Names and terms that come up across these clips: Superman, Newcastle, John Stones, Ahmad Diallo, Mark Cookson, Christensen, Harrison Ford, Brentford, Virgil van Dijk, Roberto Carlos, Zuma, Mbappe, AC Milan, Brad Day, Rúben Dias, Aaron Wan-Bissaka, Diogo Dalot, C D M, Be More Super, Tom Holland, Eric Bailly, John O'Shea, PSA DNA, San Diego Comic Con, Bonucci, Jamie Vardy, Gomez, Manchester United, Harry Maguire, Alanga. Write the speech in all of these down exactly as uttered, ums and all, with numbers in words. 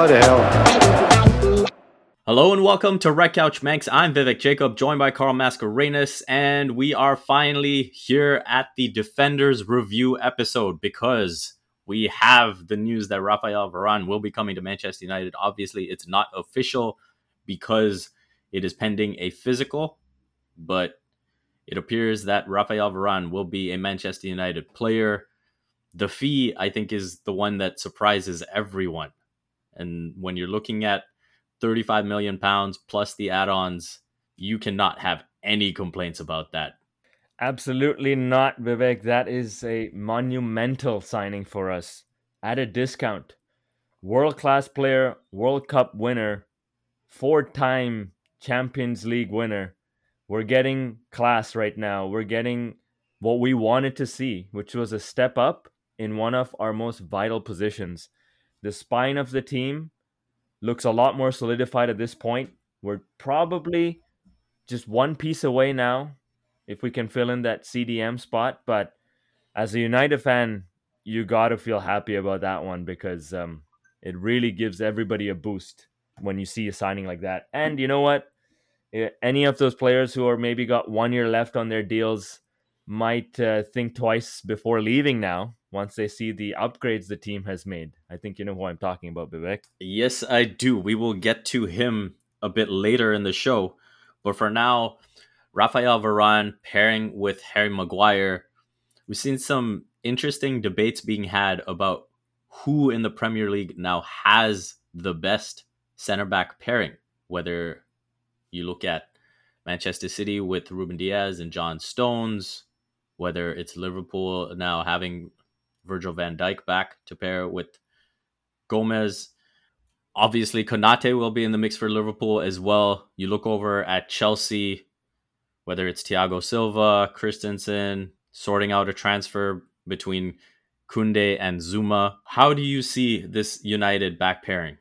Bloody hell. Hello and welcome to Red Couch Manx. I'm Vivek Jacob, joined by Carl Mascarenas, and we are finally here at the Defenders Review episode because we have the news that Raphael Varane will be coming to Manchester United. Obviously, it's not official because it is pending a physical, but it appears that Raphael Varane will be a Manchester United player. The fee, I think, is the one that surprises everyone. And when you're looking at thirty-five million pounds plus the add-ons, you cannot have any complaints about that. Absolutely not, Vivek. That is a monumental signing for us at a discount. World-class player, World Cup winner, four-time Champions League winner. We're getting class right now. We're getting what we wanted to see, which was a step up in one of our most vital positions. The spine of the team looks a lot more solidified at this point. We're probably just one piece away now if we can fill in that C D M spot. But as a United fan, you got to feel happy about that one because um, it really gives everybody a boost when you see a signing like that. And you know what? Any of those players who are maybe got one year left on their deals might uh, think twice before leaving now once they see the upgrades the team has made. I think you know who I'm talking about, Vivek. Yes, I do. We will get to him a bit later in the show. But for now, Raphael Varane pairing with Harry Maguire. We've seen some interesting debates being had about who in the Premier League now has the best center-back pairing, whether you look at Manchester City with Rúben Dias and John Stones, whether it's Liverpool now having Virgil van Dijk back to pair with Gomez. Obviously, Konate will be in the mix for Liverpool as well. You look over at Chelsea, whether it's Thiago Silva, Christensen, sorting out a transfer between Koundé and Zuma. How do you see this United back pairing?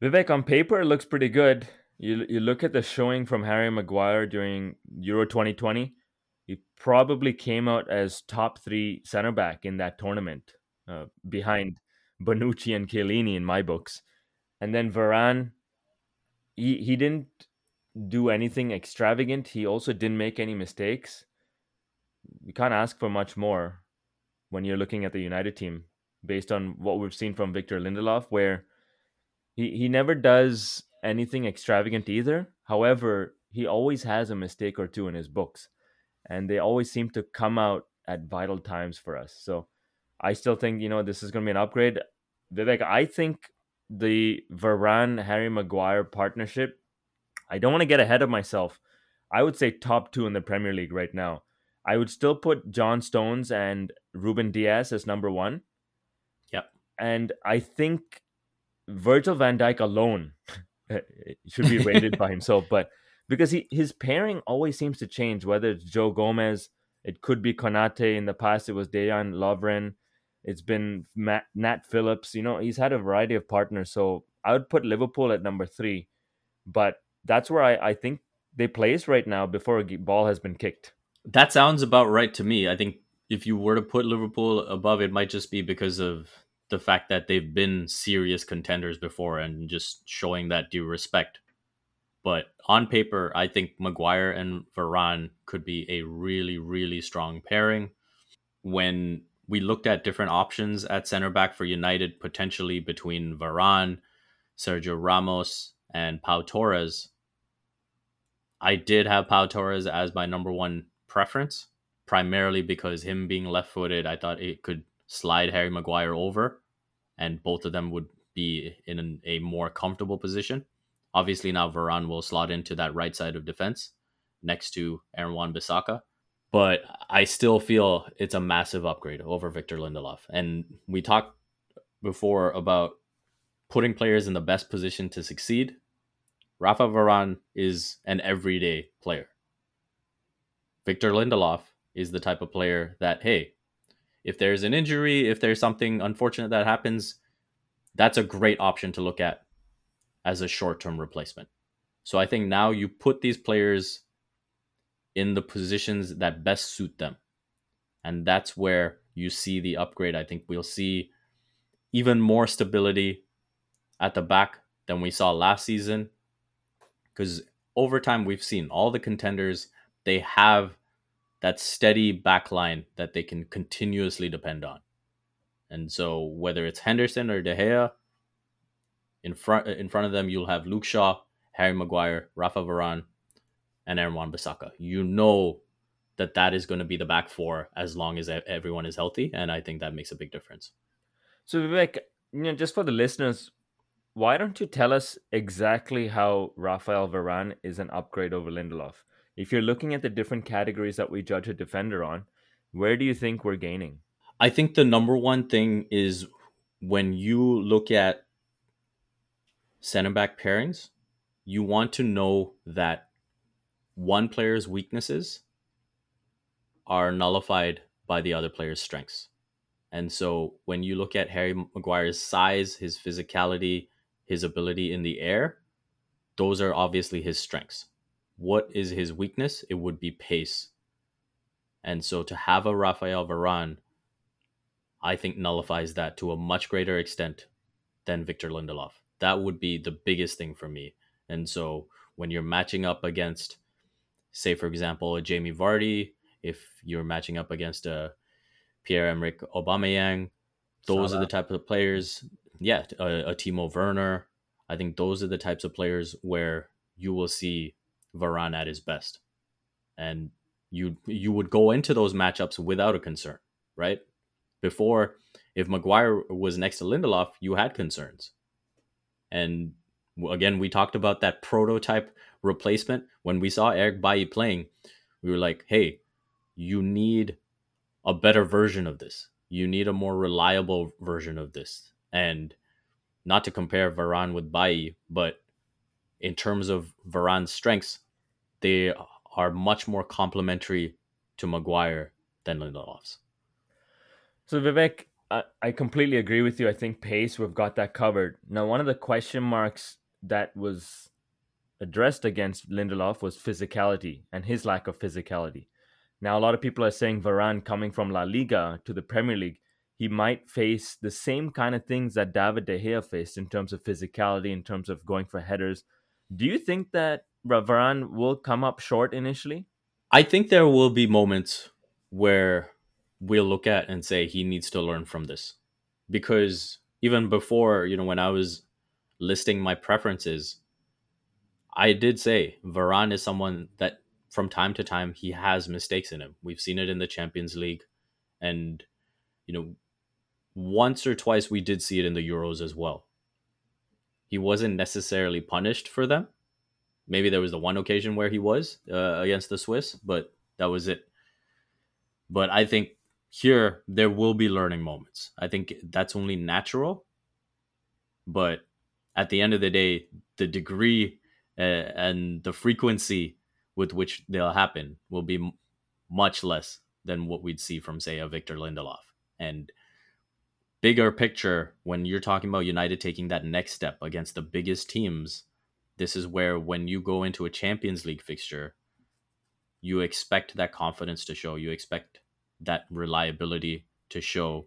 Vivek, on paper, it looks pretty good. You you look at the showing from Harry Maguire during Euro twenty twenty, he probably came out as top three center-back in that tournament, uh, behind Bonucci and Chiellini in my books. And then Varane, he, he didn't do anything extravagant. He also didn't make any mistakes. You can't ask for much more when you're looking at the United team, based on what we've seen from Victor Lindelof, where he, he never does anything extravagant either. However, he always has a mistake or two in his books, and they always seem to come out at vital times for us. So I still think, you know, this is going to be an upgrade. Vivek, I think the Varane-Harry Maguire partnership, I don't want to get ahead of myself. I would say top two in the Premier League right now. I would still put John Stones and Rúben Dias as number one. Yep. And I think Virgil van Dijk alone it should be rated by himself, but because he, his pairing always seems to change, whether it's Joe Gomez, it could be Konate. In the past, it was Dejan Lovren. It's been Matt, Nat Phillips. You know, he's had a variety of partners. So I would put Liverpool at number three, but that's where I, I think they place right now before a ball has been kicked. That sounds about right to me. I think if you were to put Liverpool above, it might just be because of the fact that they've been serious contenders before and just showing that due respect. But on paper, I think Maguire and Varane could be a really, really strong pairing. When we looked at different options at center back for United, potentially between Varane, Sergio Ramos, and Pau Torres, I did have Pau Torres as my number one preference, primarily because him being left-footed, I thought it could slide Harry Maguire over, and both of them would be in an, a more comfortable position. Obviously, now Varane will slot into that right side of defense next to Aaron Wan-Bissaka, but I still feel it's a massive upgrade over Victor Lindelof. And we talked before about putting players in the best position to succeed. Rafa Varane is an everyday player. Victor Lindelof is the type of player that, hey, if there's an injury, if there's something unfortunate that happens, that's a great option to look at as a short-term replacement. So I think now you put these players in the positions that best suit them. And that's where you see the upgrade. I think we'll see even more stability. at the back than we saw last season. Because over time, we've seen all the contenders, they have that steady back line that they can continuously depend on. And so whether it's Henderson or De Gea, in front in front of them, you'll have Luke Shaw, Harry Maguire, Raphael Varane, and Aaron Wan-Bissaka. You know that that is going to be the back four as long as everyone is healthy. And I think that makes a big difference. So Vivek, you know, just for the listeners, why don't you tell us exactly how Raphael Varane is an upgrade over Lindelof? If you're looking at the different categories that we judge a defender on, where do you think we're gaining? I think the number one thing is when you look at centre-back pairings, you want to know that one player's weaknesses are nullified by the other player's strengths. And so when you look at Harry Maguire's size, his physicality, his ability in the air, those are obviously his strengths. What is his weakness? It would be pace. And so to have a Raphael Varane, I think, nullifies that to a much greater extent than Victor Lindelof. That would be the biggest thing for me. And so when you're matching up against, say, for example, a Jamie Vardy, if you're matching up against a Pierre-Emerick Aubameyang, those are the type of players, yeah, a, a Timo Werner, I think those are the types of players where you will see Varane at his best. And you you would go into those matchups without a concern, right? Before, if Maguire was next to Lindelof, you had concerns. And again, we talked about that prototype replacement. When we saw Eric Bailly playing, we were like, hey, you need a better version of this. You need a more reliable version of this. And not to compare Varane with Bailly, but in terms of Varane's strengths, they are much more complementary to Maguire than Lindelof's. So Vivek, I, I completely agree with you. I think pace, we've got that covered. Now, one of the question marks that was addressed against Lindelof was physicality and his lack of physicality. Now, a lot of people are saying Varane, coming from La Liga to the Premier League, he might face the same kind of things that David De Gea faced in terms of physicality, in terms of going for headers. Do you think that Varane will come up short initially? I think there will be moments where we'll look at and say he needs to learn from this. Because even before, you know, when I was listing my preferences, I did say Varane is someone that from time to time he has mistakes in him. We've seen it in the Champions League. And, you know, once or twice we did see it in the Euros as well. He wasn't necessarily punished for them. Maybe there was the one occasion where he was uh, against the Swiss, but that was it. But I think here there will be learning moments. I think that's only natural. But at the end of the day, the degree uh, and the frequency with which they'll happen will be m- much less than what we'd see from, say, a Victor Lindelof. And bigger picture, when you're talking about United taking that next step against the biggest teams, this is where when you go into a Champions League fixture, you expect that confidence to show. You expect that reliability to show.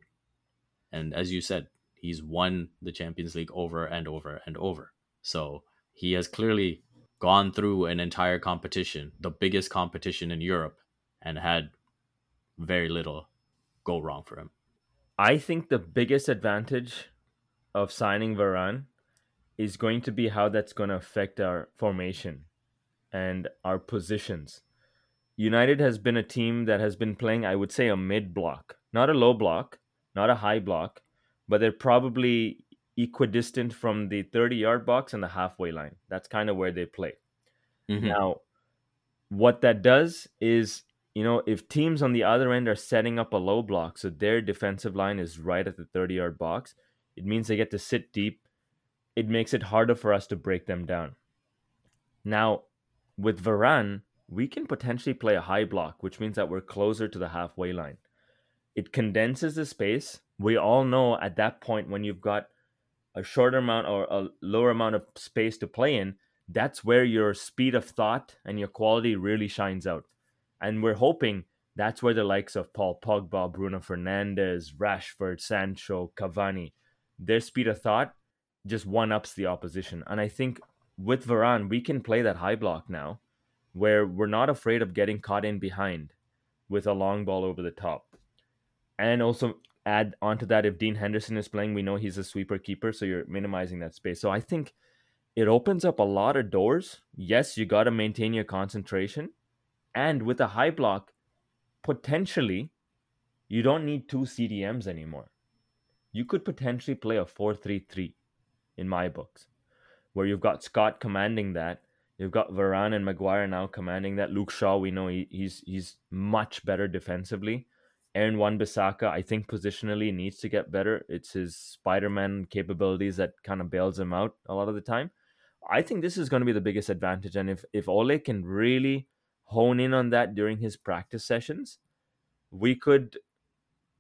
And as you said, he's won the Champions League over and over and over. So he has clearly gone through an entire competition, the biggest competition in Europe, and had very little go wrong for him. I think the biggest advantage of signing Varane is going to be how that's going to affect our formation and our positions. United has been a team that has been playing, I would say, a mid-block. Not a low block, not a high block, but they're probably equidistant from the thirty-yard box and the halfway line. That's kind of where they play. Mm-hmm. Now, what that does is, you know, if teams on the other end are setting up a low block, so their defensive line is right at the thirty-yard box, it means they get to sit deep. It makes it harder for us to break them down. Now, with Varane, we can potentially play a high block, which means that we're closer to the halfway line. It condenses the space. We all know at that point, when you've got a shorter amount or a lower amount of space to play in, that's where your speed of thought and your quality really shines out. And we're hoping that's where the likes of Paul Pogba, Bruno Fernandes, Rashford, Sancho, Cavani, their speed of thought just one-ups the opposition. And I think with Varane, we can play that high block now where we're not afraid of getting caught in behind with a long ball over the top. And also add onto that, if Dean Henderson is playing, we know he's a sweeper keeper, so you're minimizing that space. So I think it opens up a lot of doors. Yes, you got to maintain your concentration. And with a high block, potentially, you don't need two C D Ms anymore. You could potentially play a four three three in my books, where you've got Scott commanding that. You've got Varane and Maguire now commanding that. Luke Shaw, we know he, he's he's much better defensively. Aaron Wan-Bissaka, I think positionally needs to get better. It's his Spider-Man capabilities that kind of bails him out a lot of the time. I think this is going to be the biggest advantage. And if, if Ole can really hone in on that during his practice sessions, we could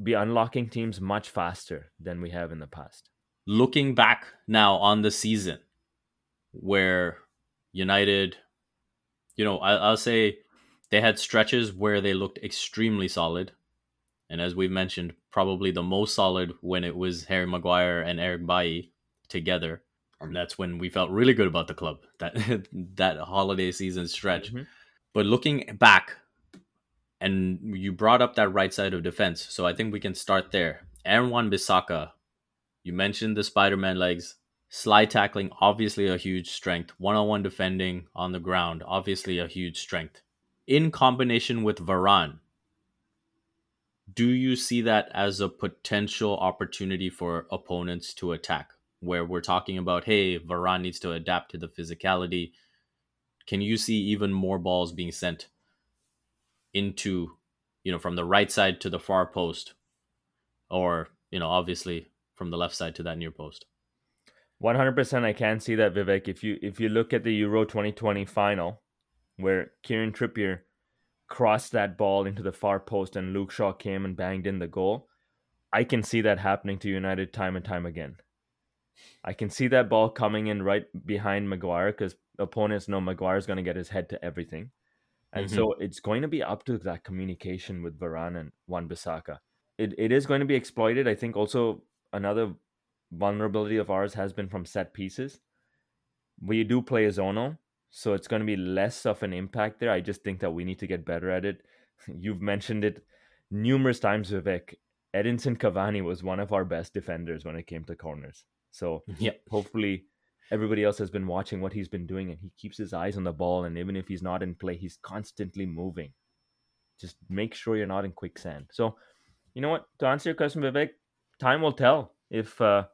be unlocking teams much faster than we have in the past. Looking back now on the season where United, you know, I, I'll say they had stretches where they looked extremely solid. And as we've mentioned, probably the most solid when it was Harry Maguire and Eric Bailly together. And that's when we felt really good about the club, that that holiday season stretch. Mm-hmm. But looking back, and you brought up that right side of defense, so I think we can start there. Aaron Wan-Bissaka, you mentioned the Spider-Man legs. Slide tackling, obviously a huge strength. One-on-one defending on the ground, obviously a huge strength. In combination with Varane, do you see that as a potential opportunity for opponents to attack, where we're talking about, hey, Varane needs to adapt to the physicality? Can you see even more balls being sent into, you know, from the right side to the far post, or, you know, obviously from the left side to that near post? one hundred percent I can see that, Vivek. If you if you look at the Euro twenty twenty final, where Kieran Trippier crossed that ball into the far post and Luke Shaw came and banged in the goal, I can see that happening to United time and time again. I can see that ball coming in right behind Maguire, because opponents know Maguire's going to get his head to everything. And mm-hmm. so it's going to be up to that communication with Varane and Wan-Bissaka. It, it is going to be exploited. I think also another vulnerability of ours has been from set pieces. We do play a zonal, so it's going to be less of an impact there. I just think that we need to get better at it. You've mentioned it numerous times, Vivek. Edinson Cavani was one of our best defenders when it came to corners. So yep. Hopefully everybody else has been watching what he's been doing, and he keeps his eyes on the ball. And even if he's not in play, he's constantly moving. Just make sure you're not in quicksand. So, you know what? To answer your question, Vivek, time will tell if uh,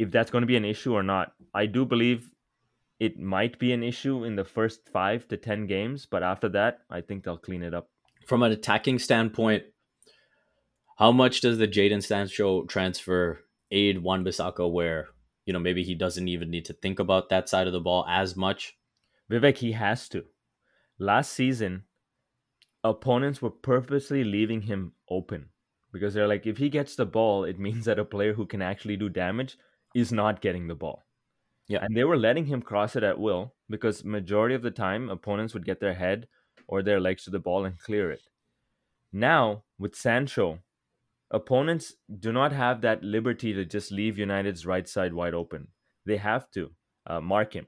if that's going to be an issue or not. I do believe it might be an issue in the first five to ten games, but after that, I think they'll clean it up. From an attacking standpoint, how much does the Jadon Sancho transfer aid Wan-Bissaka, where, you know, maybe he doesn't even need to think about that side of the ball as much? Vivek, he has to. Last season, opponents were purposely leaving him open because they're like, if he gets the ball, it means that a player who can actually do damage is not getting the ball. Yeah, and they were letting him cross it at will because majority of the time opponents would get their head or their legs to the ball and clear it. Now with Sancho, opponents do not have that liberty to just leave United's right side wide open. They have to uh, mark him.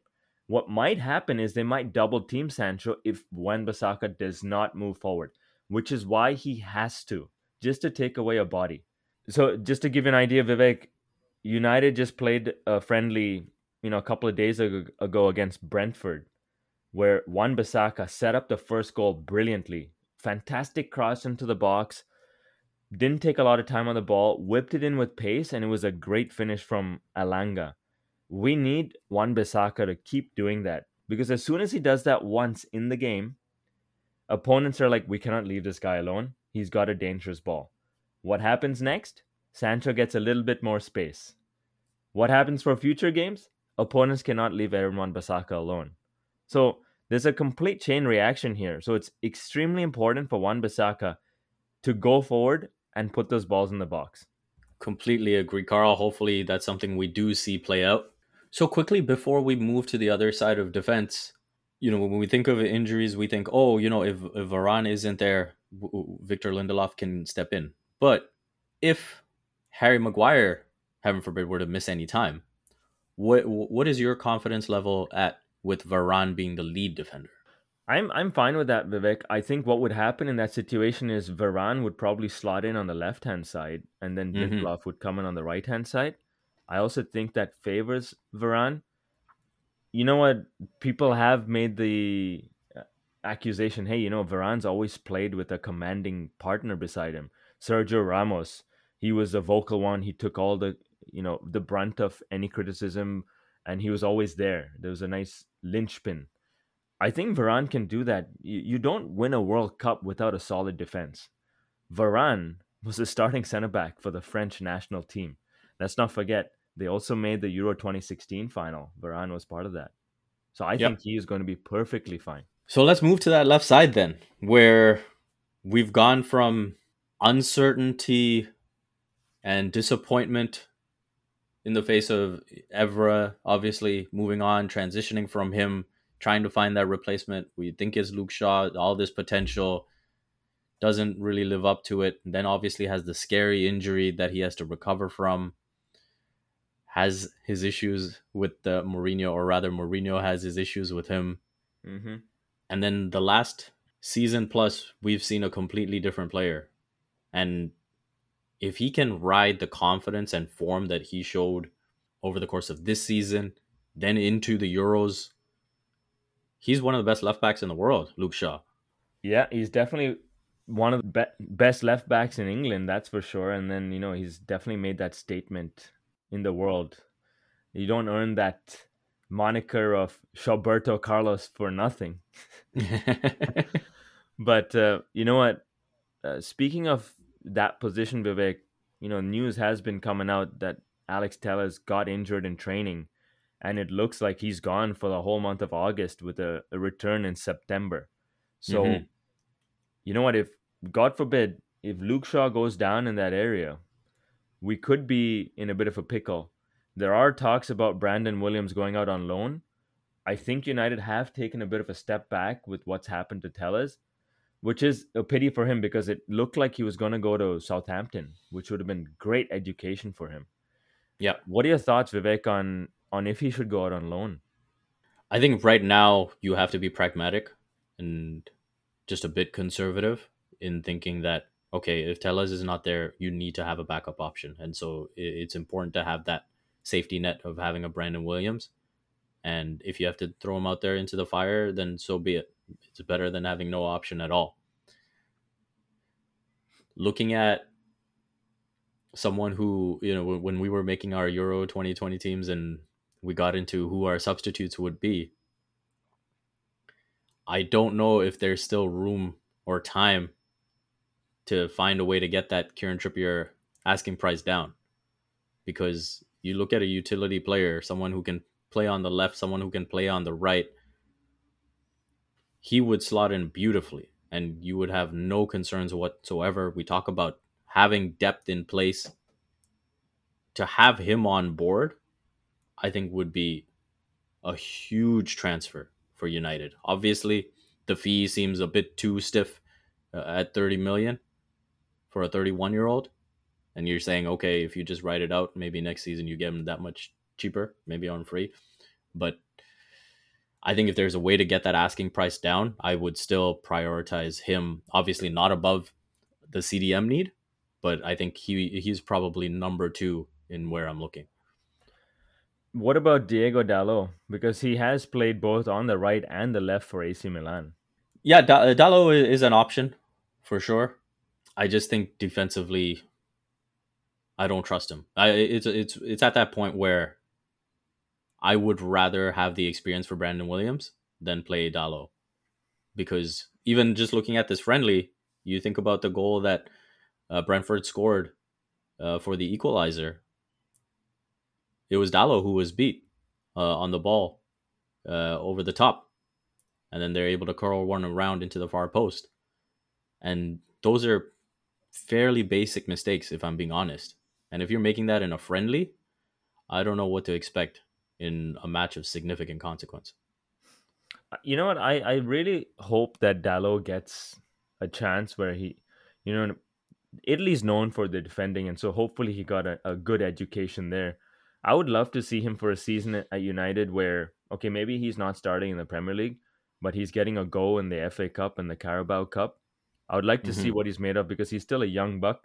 What might happen is they might double team Sancho if Wan-Bissaka does not move forward, which is why he has to, just to take away a body. So just to give you an idea, Vivek, United just played a friendly, you know, a couple of days ago against Brentford, where Wan-Bissaka set up the first goal brilliantly. Fantastic cross into the box. Didn't take a lot of time on the ball. Whipped it in with pace, and it was a great finish from Alanga. We need Wan-Bissaka to keep doing that, because as soon as he does that once in the game, opponents are like, we cannot leave this guy alone. He's got a dangerous ball. What happens next? Sancho gets a little bit more space. What happens for future games? Opponents cannot leave Aaron Wan-Bissaka alone. So there's a complete chain reaction here. So it's extremely important for Wan-Bissaka to go forward and put those balls in the box. Completely agree, Carl. Hopefully that's something we do see play out. So quickly, before we move to the other side of defense, you know, when we think of injuries, we think, oh, you know, if, if Varane isn't there, Victor Lindelof can step in. But if Harry Maguire, heaven forbid, were to miss any time, what what is your confidence level at with Varane being the lead defender? I'm I'm fine with that, Vivek. I think what would happen in that situation is Varane would probably slot in on the left-hand side, and then Lindelof mm-hmm. would come in on the right-hand side. I also think that favors Varane. You know what? People have made the accusation, hey, you know, Varane's always played with a commanding partner beside him. Sergio Ramos, he was the vocal one. He took all the, you know, the brunt of any criticism, and he was always there. There was a nice linchpin. I think Varane can do that. You don't win a World Cup without a solid defense. Varane was the starting centre-back for the French national team. Let's not forget, they also made the Euro twenty sixteen final. Varane was part of that. So I yep. think he is going to be perfectly fine. So let's move to that left side then, where we've gone from uncertainty and disappointment in the face of Evra, obviously moving on, transitioning from him, trying to find that replacement we think is Luke Shaw. All this potential doesn't really live up to it. And then obviously has the scary injury that he has to recover from. Has his issues with the Mourinho, or rather Mourinho has his issues with him. Mm-hmm. And then the last season plus, we've seen a completely different player. And if he can ride the confidence and form that he showed over the course of this season, then into the Euros, he's one of the best left backs in the world, Luke Shaw. Yeah, he's definitely one of the be- best left backs in England, that's for sure. And then, you know, he's definitely made that statement in the world. You don't earn that moniker of Roberto Carlos for nothing. But uh, you know what? Uh, speaking of that position, Vivek, you know, news has been coming out that Alex Telles got injured in training. And it looks like he's gone for the whole month of August with a, a return in September. So, mm-hmm. you know what? If, God forbid, if Luke Shaw goes down in that area, we could be in a bit of a pickle. There are talks about Brandon Williams going out on loan. I think United have taken a bit of a step back with what's happened to Telles, which is a pity for him because it looked like he was going to go to Southampton, which would have been great education for him. Yeah. What are your thoughts, Vivek, on... on if he should go out on loan? I think right now you have to be pragmatic and just a bit conservative in thinking that, okay, if Telles is not there, you need to have a backup option. And so it's important to have that safety net of having a Brandon Williams. And if you have to throw him out there into the fire, then so be it. It's better than having no option at all. Looking at someone who, you know, when we were making our Euro twenty twenty teams and we got into who our substitutes would be, I don't know if there's still room or time to find a way to get that Kieran Trippier asking price down. Because you look at a utility player, someone who can play on the left, someone who can play on the right, he would slot in beautifully and you would have no concerns whatsoever. We talk about having depth in place. To have him on board, I think would be a huge transfer for United. Obviously, the fee seems a bit too stiff uh, at thirty million for a thirty-one-year-old. And you're saying, okay, if you just write it out, maybe next season you get him that much cheaper, maybe on free. But I think if there's a way to get that asking price down, I would still prioritize him. Obviously, not above the C D M need. But I think he he's probably number two in where I'm looking. What about Diogo Dalot? Because he has played both on the right and the left for A C Milan. Yeah, Dalot is an option for sure. I just think defensively, I don't trust him. I, it's it's it's at that point where I would rather have the experience for Brandon Williams than play Dalot. Because even just looking at this friendly, you think about the goal that Uh, Brentford scored uh, for the equalizer. It was Dalot who was beat uh, on the ball uh, over the top. And then they're able to curl one around into the far post. And those are fairly basic mistakes, if I'm being honest. And if you're making that in a friendly, I don't know what to expect in a match of significant consequence. You know what? I, I really hope that Dalot gets a chance where he, you know, Italy's known for the defending, and so hopefully he got a, a good education there. I would love to see him for a season at United where, okay, maybe he's not starting in the Premier League, but he's getting a go in the F A Cup and the Carabao Cup. I would like to mm-hmm. see what he's made of, because he's still a young buck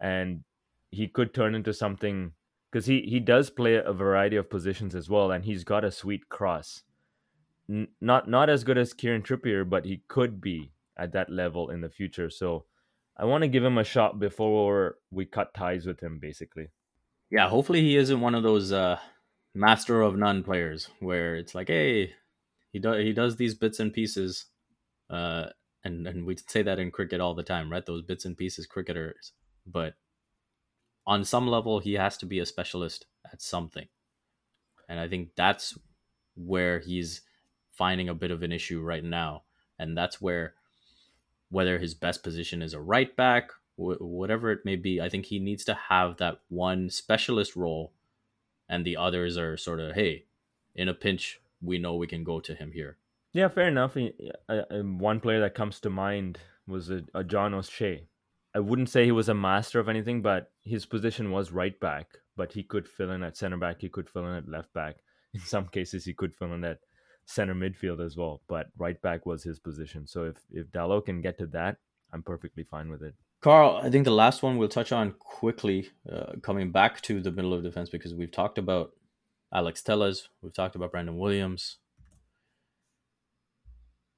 and he could turn into something, because he, he does play a variety of positions as well, and he's got a sweet cross. N- not not as good as Kieran Trippier, but he could be at that level in the future. So I want to give him a shot before we cut ties with him, basically. Yeah, hopefully he isn't one of those uh, master of none players where it's like, hey, he, do- he does these bits and pieces. Uh, and, and we say that in cricket all the time, right? Those bits and pieces cricketers. But on some level, he has to be a specialist at something. And I think that's where he's finding a bit of an issue right now. And that's where, whether his best position is a right back, wh- whatever it may be, I think he needs to have that one specialist role, and the others are sort of, hey, in a pinch, we know we can go to him here. Yeah, fair enough. One player that comes to mind was a, a John O'Shea. I wouldn't say he was a master of anything, but his position was right back, but he could fill in at center back, he could fill in at left back. In some cases, he could fill in at center midfield as well, but right back was his position. So if, if Dalot can get to that, I'm perfectly fine with it. Carl, I think the last one we'll touch on quickly, uh, coming back to the middle of defense, because we've talked about Alex Telles, we've talked about Brandon Williams,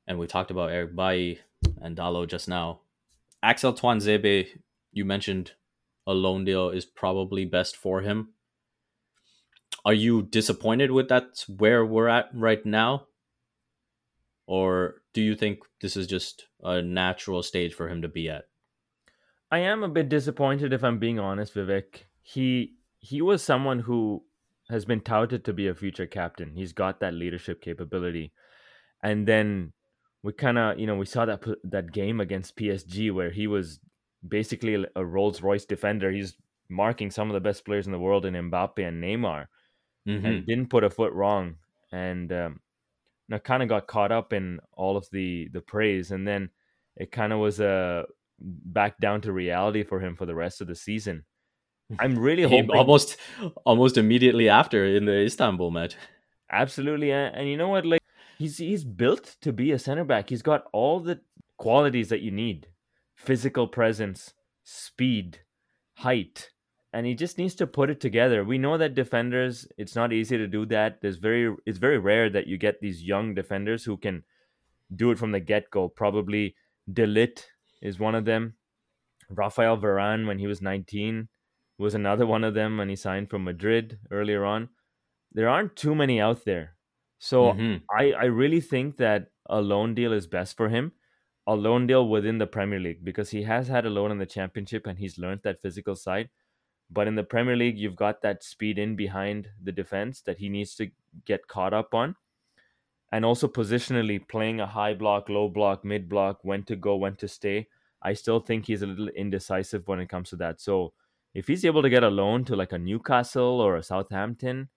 and we talked about Eric Bailly and Dalot just now. Axel Tuanzebe, you mentioned a loan deal is probably best for him. Are you disappointed with that's where we're at right now? Or do you think this is just a natural stage for him to be at? I am a bit disappointed, if I'm being honest, Vivek. He he was someone who has been touted to be a future captain. He's got that leadership capability. And then we kind of, you know, we saw that that game against P S G where he was basically a Rolls-Royce defender. He's marking some of the best players in the world in Mbappe and Neymar. Mm-hmm. And didn't put a foot wrong, and um, you know, kind of got caught up in all of the, the praise, and then it kind of was uh, back down to reality for him for the rest of the season. I'm really hoping... Almost almost immediately after in the Istanbul match. Absolutely, and, and you know what? Like he's, he's built to be a centre-back. He's got all the qualities that you need. Physical presence, speed, height... And he just needs to put it together. We know that defenders, it's not easy to do that. There's very, it's very rare that you get these young defenders who can do it from the get-go. Probably Dalot is one of them. Raphael Varane, when he was nineteen, was another one of them when he signed from Madrid earlier on. There aren't too many out there. So mm-hmm. I, I really think that a loan deal is best for him. A loan deal within the Premier League, because he has had a loan in the Championship and he's learned that physical side. But in the Premier League, you've got that speed in behind the defense that he needs to get caught up on. And also positionally, playing a high block, low block, mid block, when to go, when to stay. I still think he's a little indecisive when it comes to that. So if he's able to get a loan to like a Newcastle or a Southampton,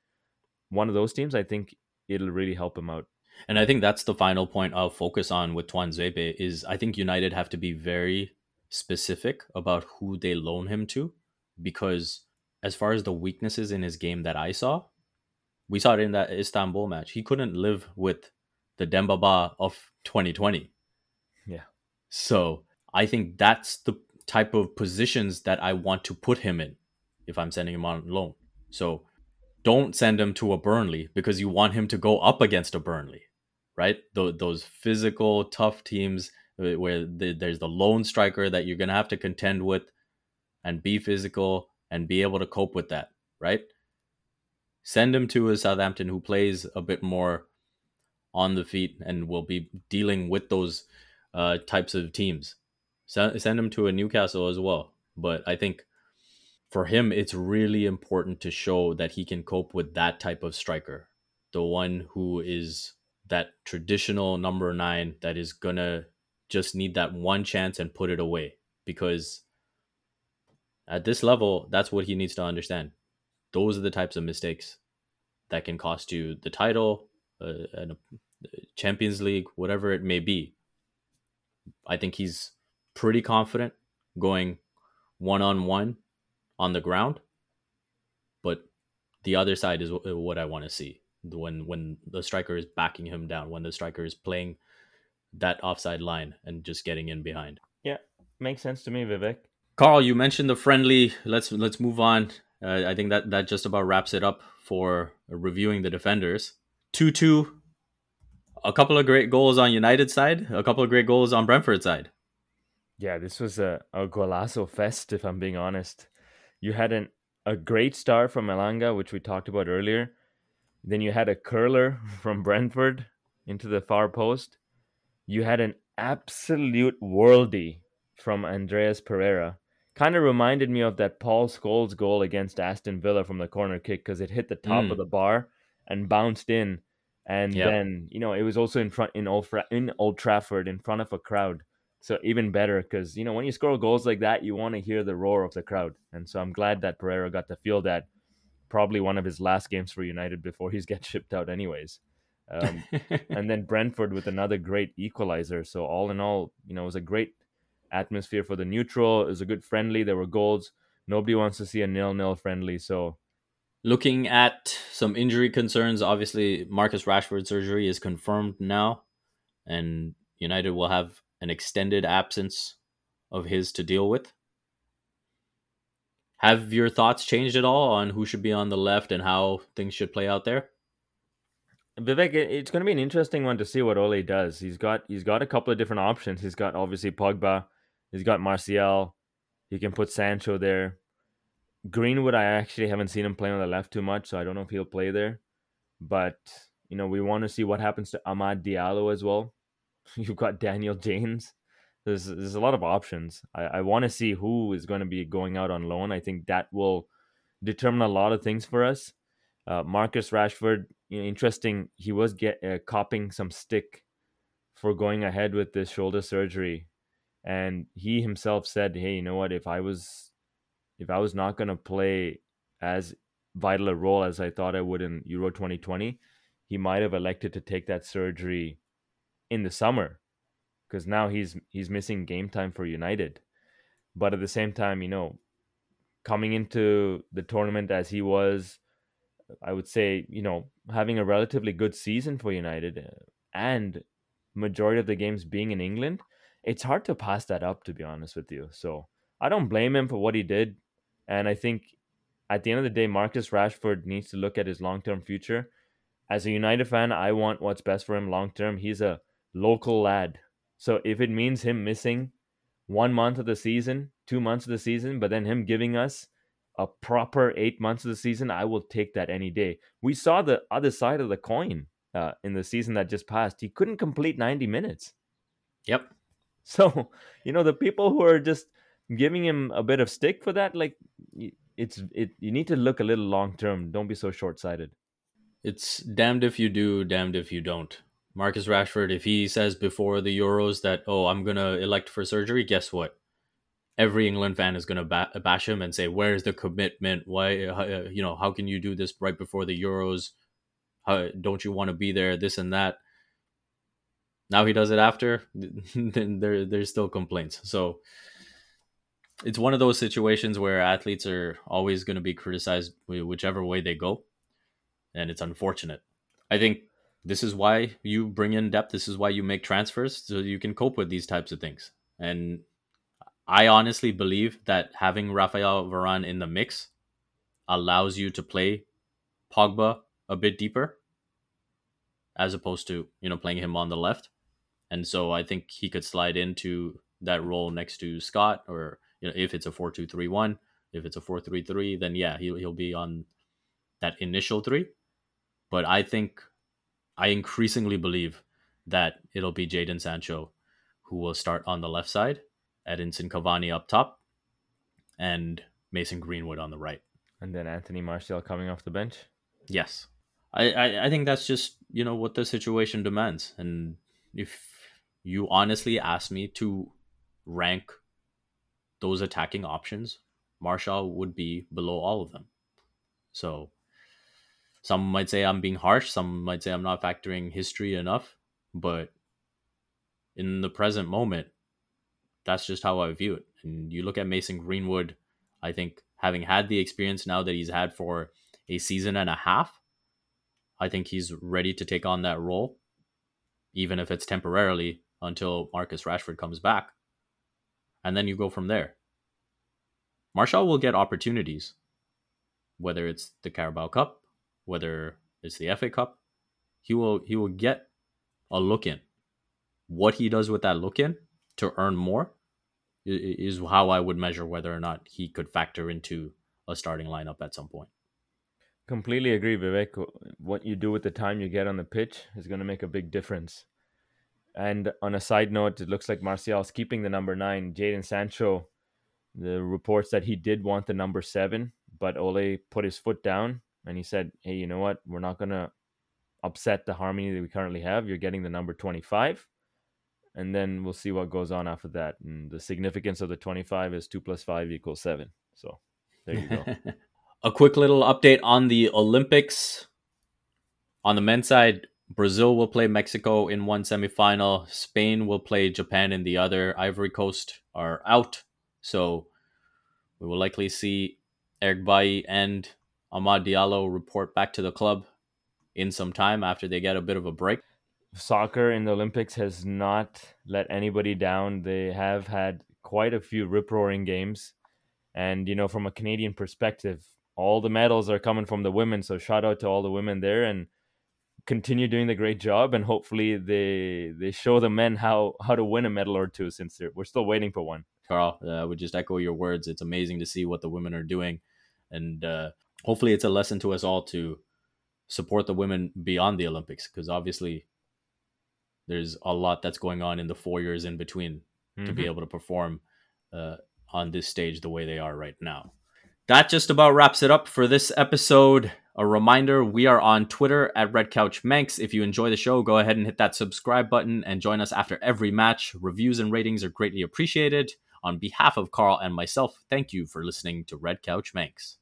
one of those teams, I think it'll really help him out. And I think that's the final point I'll focus on with Tuanzebe is I think United have to be very specific about who they loan him to. Because as far as the weaknesses in his game that I saw, we saw it in that Istanbul match. He couldn't live with the Dembaba of twenty twenty. Yeah. So I think that's the type of positions that I want to put him in if I'm sending him on loan. So don't send him to a Burnley because you want him to go up against a Burnley, right? Th- those physical, tough teams where the- there's the lone striker that you're going to have to contend with. And be physical and be able to cope with that, right? Send him to a Southampton who plays a bit more on the feet and will be dealing with those uh, types of teams. So send him to a Newcastle as well. But I think for him, it's really important to show that he can cope with that type of striker. The one who is that traditional number nine that is going to just need that one chance and put it away. Because... at this level, that's what he needs to understand. Those are the types of mistakes that can cost you the title, uh, and a Champions League, whatever it may be. I think he's pretty confident going one-on-one on the ground, but the other side is what I want to see. When when the striker is backing him down, when the striker is playing that offside line and just getting in behind. Yeah, makes sense to me, Vivek. Carl, you mentioned the friendly. Let's let's move on. Uh, I think that, that just about wraps it up for reviewing the defenders. two two. A couple of great goals on United's side. A couple of great goals on Brentford's side. Yeah, this was a, a golazo fest, if I'm being honest. You had an, a great start from Elanga, which we talked about earlier. Then you had a curler from Brentford into the far post. You had an absolute worldie from Andreas Pereira. Kind of reminded me of that Paul Scholes goal against Aston Villa from the corner kick, because it hit the top mm. of the bar and bounced in. And yep. then, you know, it was also in front in Old, Fra- in Old Trafford in front of a crowd. So even better, because, you know, when you score goals like that, you want to hear the roar of the crowd. And so I'm glad that Pereira got to feel that. Probably one of his last games for United before he's get shipped out anyways. Um, and then Brentford with another great equalizer. So all in all, you know, it was a great atmosphere for the neutral. It was a good friendly. There were goals. Nobody wants to see a nil-nil friendly. So looking at some injury concerns, obviously Marcus Rashford's surgery is confirmed now, and United will have an extended absence of his to deal with. Have your thoughts changed at all on who should be on the left and how things should play out there? Vivek, it's going to be an interesting one to see what Ole does. He's got he's got a couple of different options. He's got, obviously, Pogba. He's got Martial. He can put Sancho there. Greenwood, I actually haven't seen him play on the left too much, so I don't know if he'll play there. But, you know, we want to see what happens to Amad Diallo as well. You've got Daniel James. There's there's a lot of options. I, I want to see who is going to be going out on loan. I think that will determine a lot of things for us. Uh, Marcus Rashford, you know, interesting. He was get uh, copping some stick for going ahead with this shoulder surgery, and he himself said, "Hey, you know what? If I was, if I was not going to play as vital a role as I thought I would in Euro twenty twenty, he might have elected to take that surgery in the summer." Because now he's he's missing game time for United. But at the same time, you know, coming into the tournament as he was, I would say, you know, having a relatively good season for United and majority of the games being in England, it's hard to pass that up, to be honest with you. So I don't blame him for what he did. And I think at the end of the day, Marcus Rashford needs to look at his long-term future. As a United fan, I want what's best for him long-term. He's a local lad. So if it means him missing one month of the season, two months of the season, but then him giving us a proper eight months of the season, I will take that any day. We saw the other side of the coin uh, in the season that just passed. He couldn't complete ninety minutes. Yep. So, you know, the people who are just giving him a bit of stick for that, like, it's it. You need to look a little long-term. Don't be so short-sighted. It's damned if you do, damned if you don't. Marcus Rashford, if he says before the Euros that, oh, I'm going to elect for surgery, guess what? Every England fan is going to ba- bash him and say, where's the commitment? Why, uh, you know, how can you do this right before the Euros? How, don't you want to be there? This and that. Now he does it after, then there, there's still complaints. So it's one of those situations where athletes are always going to be criticized whichever way they go. And it's unfortunate. I think this is why you bring in depth. This is why you make transfers, so you can cope with these types of things. And I honestly believe that having Raphael Varane in the mix allows you to play Pogba a bit deeper as opposed to, you know, playing him on the left. And so I think he could slide into that role next to Scott, or, you know, if it's a four two three one, if it's a four three three, then yeah, he'll, he'll be on that initial three. But I think I increasingly believe that it'll be Jadon Sancho who will start on the left side, Edinson Cavani up top, and Mason Greenwood on the right. And then Anthony Martial coming off the bench? Yes. I, I, I think that's just, you know, what the situation demands. And if you honestly ask me to rank those attacking options, Martial would be below all of them. So some might say I'm being harsh. Some might say I'm not factoring history enough. But in the present moment, that's just how I view it. And you look at Mason Greenwood, I think having had the experience now that he's had for a season and a half. I think he's ready to take on that role, even if it's temporarily until Marcus Rashford comes back. And then you go from there. Martial will get opportunities, whether it's the Carabao Cup, whether it's the F A Cup. He will he will get a look-in. What he does with that look-in to earn more is how I would measure whether or not he could factor into a starting lineup at some point. Completely agree, Vivek. What you do with the time you get on the pitch is going to make a big difference. And on a side note, it looks like Martial's keeping the number nine. Jadon Sancho, the reports that he did want the number seven, but Ole put his foot down and he said, hey, you know what? We're not going to upset the harmony that we currently have. You're getting the number twenty-five. And then we'll see what goes on after that. And the significance of the twenty-five is two plus five equals seven. So there you go. A quick little update on the Olympics. On the men's side, Brazil will play Mexico in one semifinal. Spain will play Japan in the other. Ivory Coast are out. So we will likely see Eric Bailly and Amad Diallo report back to the club in some time after they get a bit of a break. Soccer in the Olympics has not let anybody down. They have had quite a few rip-roaring games. And, you know, from a Canadian perspective, all the medals are coming from the women. So shout out to all the women there and continue doing the great job. And hopefully they they show the men how, how to win a medal or two, since they're, we're still waiting for one. Carl, uh, I would just echo your words. It's amazing to see what the women are doing. And uh, hopefully it's a lesson to us all to support the women beyond the Olympics, because obviously there's a lot that's going on in the four years in between mm-hmm. to be able to perform uh, on this stage the way they are right now. That just about wraps it up for this episode. A reminder, we are on Twitter at RedCouchManx. If you enjoy the show, go ahead and hit that subscribe button and join us after every match. Reviews and ratings are greatly appreciated. On behalf of Carl and myself, thank you for listening to Red Couch Manx.